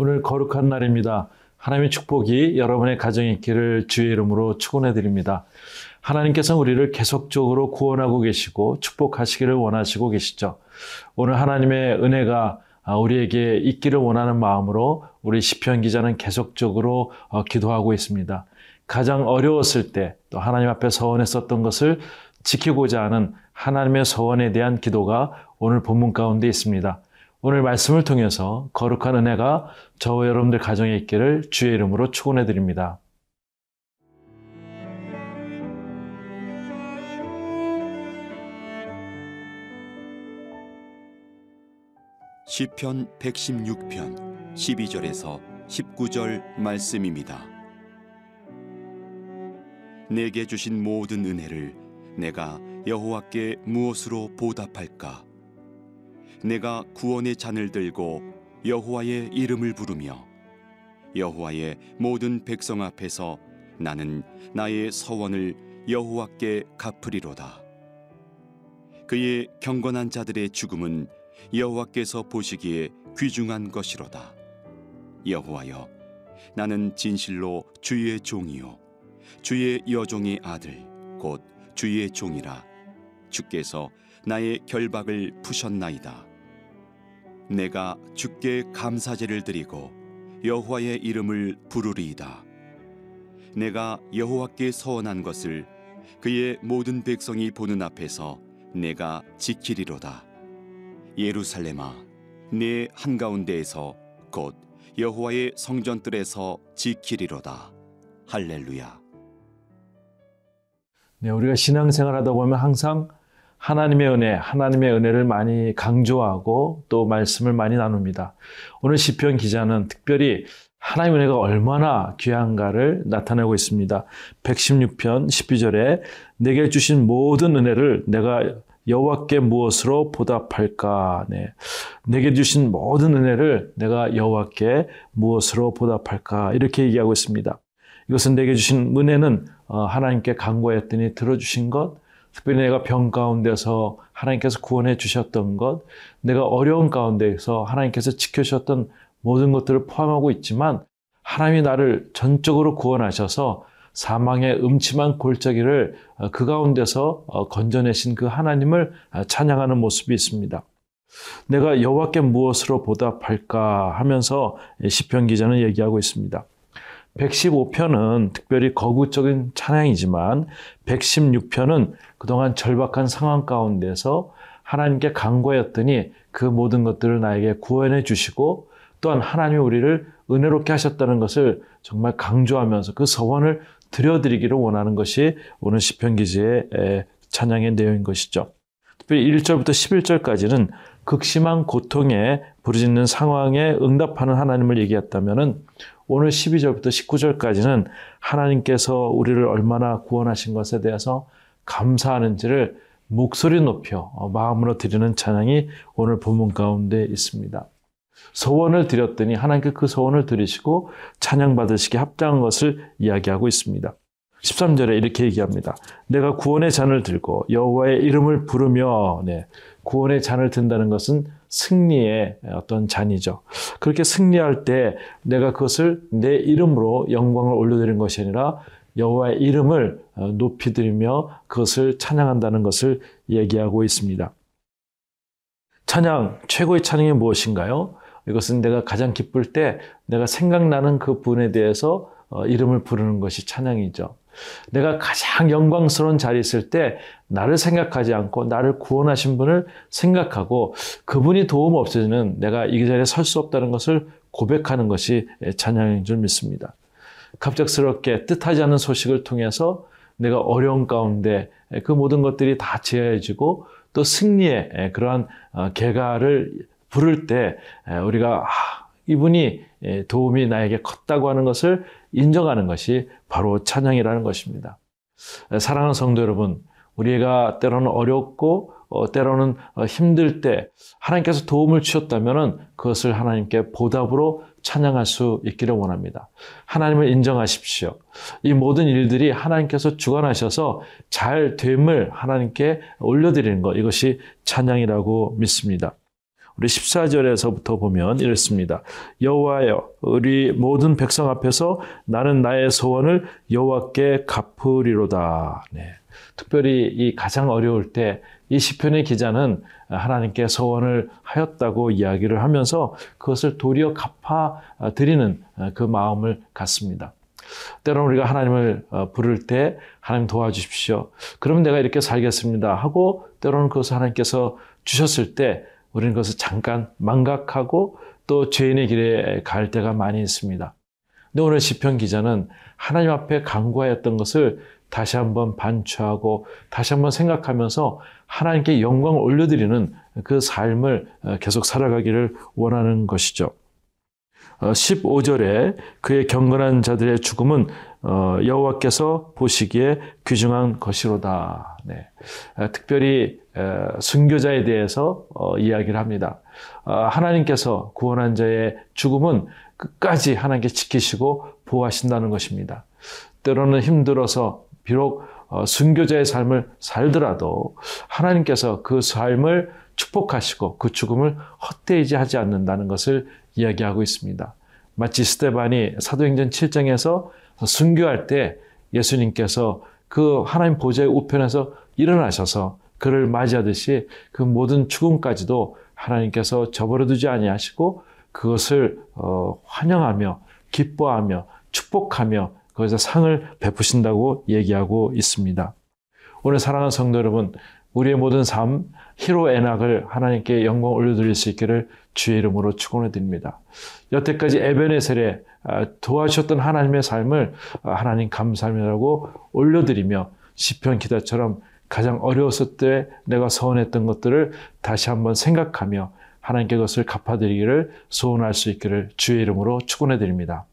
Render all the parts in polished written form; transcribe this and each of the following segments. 오늘 거룩한 날입니다. 하나님의 축복이 여러분의 가정에 있기를 주의 이름으로 축원해 드립니다. 하나님께서 우리를 계속적으로 구원하고 계시고 축복하시기를 원하시고 계시죠. 오늘 하나님의 은혜가 우리에게 있기를 원하는 마음으로 우리 시편 기자는 계속적으로 기도하고 있습니다. 가장 어려웠을 때 또 하나님 앞에 서원했었던 것을 지키고자 하는 하나님의 서원에 대한 기도가 오늘 본문 가운데 있습니다. 오늘 말씀을 통해서 거룩한 은혜가 저와 여러분들 가정에 있기를 주의 이름으로 축원해 드립니다. 시편 116편 12절에서 19절 말씀입니다. 내게 주신 모든 은혜를 내가 여호와께 무엇으로 보답할까? 내가 구원의 잔을 들고 여호와의 이름을 부르며 여호와의 모든 백성 앞에서 나는 나의 서원을 여호와께 갚으리로다. 그의 경건한 자들의 죽음은 여호와께서 보시기에 귀중한 것이로다. 여호와여, 나는 진실로 주의 종이요 주의 여종의 아들 곧 주의 종이라. 주께서 나의 결박을 푸셨나이다. 내가 주께 감사제를 드리고 여호와의 이름을 부르리이다. 내가 여호와께 서원한 것을 그의 모든 백성이 보는 앞에서 내가 지키리로다. 예루살렘아, 내 한가운데에서 곧 여호와의 성전뜰에서 지키리로다. 할렐루야. 네, 우리가 신앙생활하다 보면 항상 하나님의 은혜를 많이 강조하고 또 말씀을 많이 나눕니다. 오늘 시편 기자는 특별히 하나님의 은혜가 얼마나 귀한가를 나타내고 있습니다. 116편 12절에 내게 주신 모든 은혜를 내가 여호와께 무엇으로 보답할까? 네. 내게 주신 모든 은혜를 내가 여호와께 무엇으로 보답할까? 이렇게 얘기하고 있습니다. 이것은 내게 주신 은혜는 하나님께 간구하였더니 들어주신 것, 특별히 내가 병 가운데서 하나님께서 구원해 주셨던 것, 내가 어려운 가운데서 하나님께서 지켜주셨던 모든 것들을 포함하고 있지만 하나님이 나를 전적으로 구원하셔서 사망의 음침한 골짜기를 그 가운데서 건져내신 그 하나님을 찬양하는 모습이 있습니다. 내가 여호와께 무엇으로 보답할까 하면서 시편 기자는 얘기하고 있습니다. 115편은 특별히 거구적인 찬양이지만 116편은 그동안 절박한 상황 가운데서 하나님께 간구하였더니 그 모든 것들을 나에게 구원해 주시고 또한 하나님이 우리를 은혜롭게 하셨다는 것을 정말 강조하면서 그 서원을 드려드리기를 원하는 것이 오늘 시편 기자의 찬양의 내용인 것이죠. 특별히 1절부터 11절까지는 극심한 고통에 부르짖는 상황에 응답하는 하나님을 얘기했다면은 오늘 12절부터 19절까지는 하나님께서 우리를 얼마나 구원하신 것에 대해서 감사하는지를 목소리 높여 마음으로 드리는 찬양이 오늘 본문 가운데 있습니다. 서원을 드렸더니 하나님께 그 서원을 드리시고 찬양받으시기에 합당한 것을 이야기하고 있습니다. 13절에 이렇게 얘기합니다. 내가 구원의 잔을 들고 여호와의 이름을 부르며. 네, 구원의 잔을 든다는 것은 승리의 어떤 잔이죠. 그렇게 승리할 때 내가 그것을 내 이름으로 영광을 올려드리는 것이 아니라 여호와의 이름을 높이 드리며 그것을 찬양한다는 것을 얘기하고 있습니다. 찬양, 최고의 찬양이 무엇인가요? 이것은 내가 가장 기쁠 때 내가 생각나는 그 분에 대해서 이름을 부르는 것이 찬양이죠. 내가 가장 영광스러운 자리에 있을 때 나를 생각하지 않고 나를 구원하신 분을 생각하고 그분이 도움 없이는 내가 이 자리에 설 수 없다는 것을 고백하는 것이 찬양인 줄 믿습니다. 갑작스럽게 뜻하지 않은 소식을 통해서 내가 어려운 가운데 그 모든 것들이 다 제어해지고 또 승리의 그러한 개가를 부를 때 우리가 이분이 도움이 나에게 컸다고 하는 것을 인정하는 것이 바로 찬양이라는 것입니다. 사랑하는 성도 여러분, 우리가 때로는 어렵고 때로는 힘들 때 하나님께서 도움을 주셨다면 그것을 하나님께 보답으로 찬양할 수 있기를 원합니다. 하나님을 인정하십시오. 이 모든 일들이 하나님께서 주관하셔서 잘 됨을 하나님께 올려드리는 것, 이것이 찬양이라고 믿습니다. 우리 14절에서부터 보면 이렇습니다. 여호와여, 우리 모든 백성 앞에서 나는 나의 소원을 여호와께 갚으리로다. 네. 특별히 이 가장 어려울 때 이 시편의 기자는 하나님께 소원을 하였다고 이야기를 하면서 그것을 도리어 갚아드리는 그 마음을 갖습니다. 때로는 우리가 하나님을 부를 때 하나님 도와주십시오, 그럼 내가 이렇게 살겠습니다 하고, 때로는 그것을 하나님께서 주셨을 때 우리는 그것을 잠깐 망각하고 또 죄인의 길에 갈 때가 많이 있습니다. 근데 오늘 시편 기자는 하나님 앞에 간구하였던 것을 다시 한번 반추하고 다시 한번 생각하면서 하나님께 영광을 올려드리는 그 삶을 계속 살아가기를 원하는 것이죠. 15절에 그의 경건한 자들의 죽음은 여호와께서 보시기에 귀중한 것이로다. 네. 특별히 순교자에 대해서 이야기를 합니다. 하나님께서 구원한 자의 죽음은 끝까지 하나님께 지키시고 보호하신다는 것입니다. 때로는 힘들어서 비록 순교자의 삶을 살더라도 하나님께서 그 삶을 축복하시고 그 죽음을 헛되이 하지 않는다는 것을 이야기하고 있습니다. 마치 스데반이 사도행전 7장에서 순교할 때 예수님께서 그 하나님 보좌의 우편에서 일어나셔서 그를 맞이하듯이 그 모든 죽음까지도 하나님께서 저버려두지 아니하시고 그것을 환영하며 기뻐하며 축복하며 거기서 상을 베푸신다고 얘기하고 있습니다. 오늘 사랑하는 성도 여러분, 우리의 모든 삶, 희로애락을 하나님께 영광 올려드릴 수 있기를 주의 이름으로 축원해 드립니다. 여태까지 에베네셀에 도와주셨던 하나님의 삶을 하나님 감사함이라고 올려드리며 시편 기자처럼 가장 어려웠을 때 내가 서원했던 것들을 다시 한번 생각하며 하나님께 그것을 갚아드리기를 소원할 수 있기를 주의 이름으로 축원해 드립니다.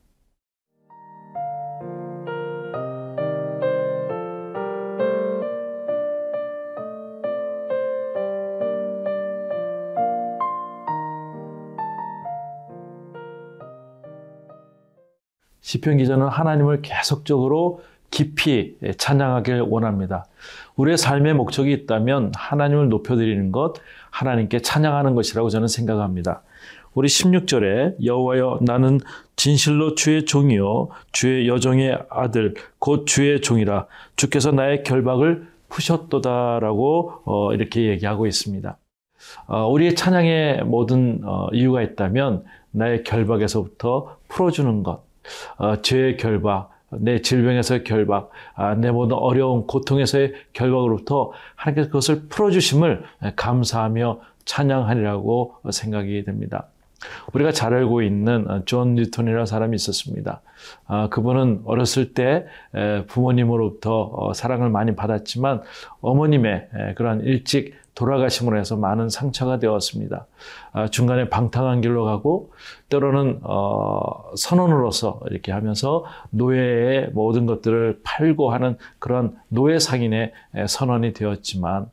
시편 기자는 하나님을 계속적으로 깊이 찬양하길 원합니다. 우리의 삶의 목적이 있다면 하나님을 높여드리는 것, 하나님께 찬양하는 것이라고 저는 생각합니다. 우리 16절에 여호와여, 나는 진실로 주의 종이요 주의 여종의 아들 곧 주의 종이라, 주께서 나의 결박을 푸셨도다라고 이렇게 얘기하고 있습니다. 우리의 찬양의 모든 이유가 있다면 나의 결박에서부터 풀어주는 것, 죄의 결박, 내 질병에서의 결박, 내 모든 어려움, 고통에서의 결박으로부터 하나님께서 그것을 풀어주심을 감사하며 찬양하리라고 생각이 됩니다. 우리가 잘 알고 있는 존 뉴턴이라는 사람이 있었습니다. 그분은 어렸을 때 부모님으로부터 사랑을 많이 받았지만 어머님의 그러한 일찍 돌아가심으로 해서 많은 상처가 되었습니다. 중간에 방탕한 길로 가고, 때로는 선원으로서 이렇게 하면서 노예의 모든 것들을 팔고 하는 그런 노예 상인의 선원이 되었지만,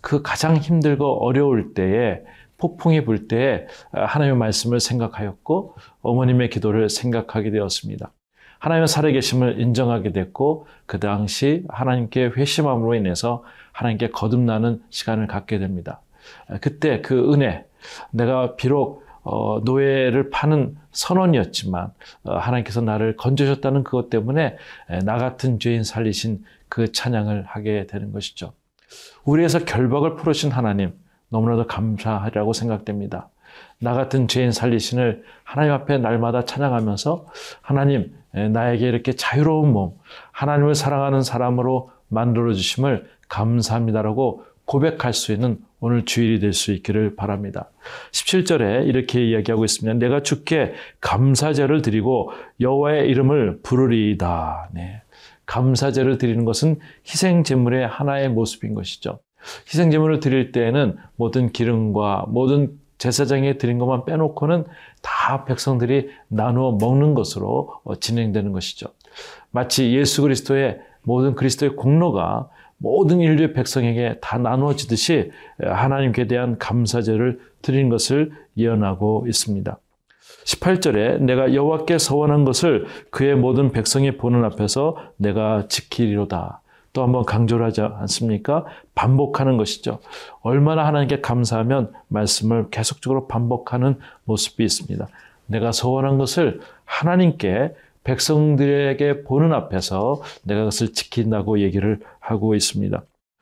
그 가장 힘들고 어려울 때에 폭풍이 불 때에 하나님의 말씀을 생각하였고 어머님의 기도를 생각하게 되었습니다. 하나님의 살아계심을 인정하게 됐고 그 당시 하나님께 회심함으로 인해서 하나님께 거듭나는 시간을 갖게 됩니다. 그때 그 은혜, 내가 비록 노예를 파는 선원이었지만 하나님께서 나를 건져주셨다는 그것 때문에 나 같은 죄인 살리신 그 찬양을 하게 되는 것이죠. 우리에서 결박을 풀어주신 하나님, 너무나도 감사하리라고 생각됩니다. 나 같은 죄인 살리신을 하나님 앞에 날마다 찬양하면서 하나님, 나에게 이렇게 자유로운 몸, 하나님을 사랑하는 사람으로 만들어주심을 감사합니다라고 고백할 수 있는 오늘 주일이 될 수 있기를 바랍니다. 17절에 이렇게 이야기하고 있습니다. 내가 주께 감사제를 드리고 여호와의 이름을 부르리이다. 네. 감사제를 드리는 것은 희생제물의 하나의 모습인 것이죠. 희생제물을 드릴 때에는 모든 기름과 모든 제사장에 드린 것만 빼놓고는 다 백성들이 나누어 먹는 것으로 진행되는 것이죠. 마치 예수 그리스도의 모든 그리스도의 공로가 모든 인류의 백성에게 다 나누어지듯이 하나님께 대한 감사제를 드린 것을 예언하고 있습니다. 18절에 내가 여호와께 서원한 것을 그의 모든 백성이 보는 앞에서 내가 지키리로다. 또 한번 강조를 하지 않습니까? 반복하는 것이죠. 얼마나 하나님께 감사하면 말씀을 계속적으로 반복하는 모습이 있습니다. 내가 소원한 것을 하나님께, 백성들에게 보는 앞에서 내가 그것을 지킨다고 얘기를 하고 있습니다.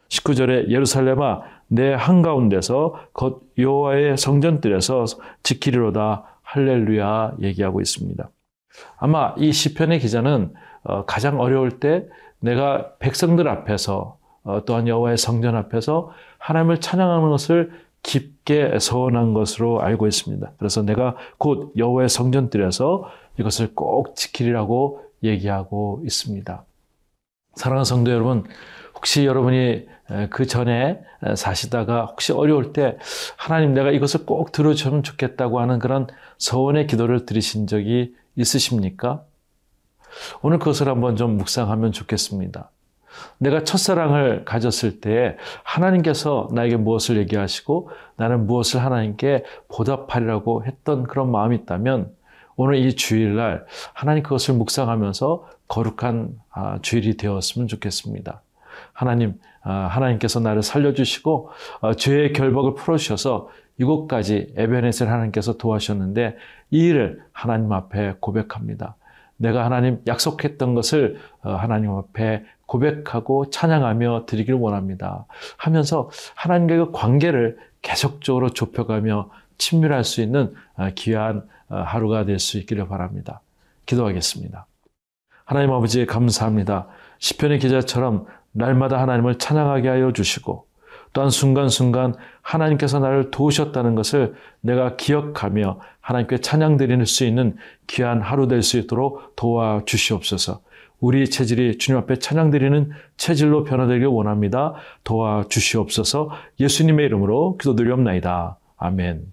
19절에 예루살렘아 내 한가운데서 곧 여호와의 성전들에서 지키리로다 할렐루야 얘기하고 있습니다. 아마 이 시편의 기자는 가장 어려울 때 내가 백성들 앞에서 또한 여호와의 성전 앞에서 하나님을 찬양하는 것을 깊게 소원한 것으로 알고 있습니다. 그래서 내가 곧 여호와의 성전들에서 이것을 꼭 지키리라고 얘기하고 있습니다. 사랑하는 성도 여러분, 혹시 여러분이 그 전에 사시다가 혹시 어려울 때 하나님 내가 이것을 꼭 들어주면 좋겠다고 하는 그런 소원의 기도를 드리신 적이 있으십니까? 오늘 그것을 한번 좀 묵상하면 좋겠습니다. 내가 첫사랑을 가졌을 때 하나님께서 나에게 무엇을 얘기하시고 나는 무엇을 하나님께 보답하리라고 했던 그런 마음이 있다면 오늘 이 주일날 하나님 그것을 묵상하면서 거룩한 주일이 되었으면 좋겠습니다. 하나님께서 나를 살려주시고 죄의 결박을 풀어주셔서 이곳까지 에베네셀 하나님께서 도와주셨는데 이 일을 하나님 앞에 고백합니다. 내가 하나님 약속했던 것을 하나님 앞에 고백하고 찬양하며 드리길 원합니다. 하면서 하나님과의 관계를 계속적으로 좁혀가며 친밀할 수 있는 귀한 하루가 될 수 있기를 바랍니다. 기도하겠습니다. 하나님 아버지 감사합니다. 시편의 기자처럼 날마다 하나님을 찬양하게 하여 주시고 또한 순간순간 하나님께서 나를 도우셨다는 것을 내가 기억하며 하나님께 찬양 드릴 수 있는 귀한 하루 될 수 있도록 도와주시옵소서. 우리 체질이 주님 앞에 찬양 드리는 체질로 변화되길 원합니다. 도와주시옵소서. 예수님의 이름으로 기도드리옵나이다. 아멘.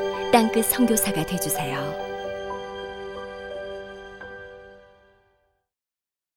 땅끝 선교사가 되어주세요.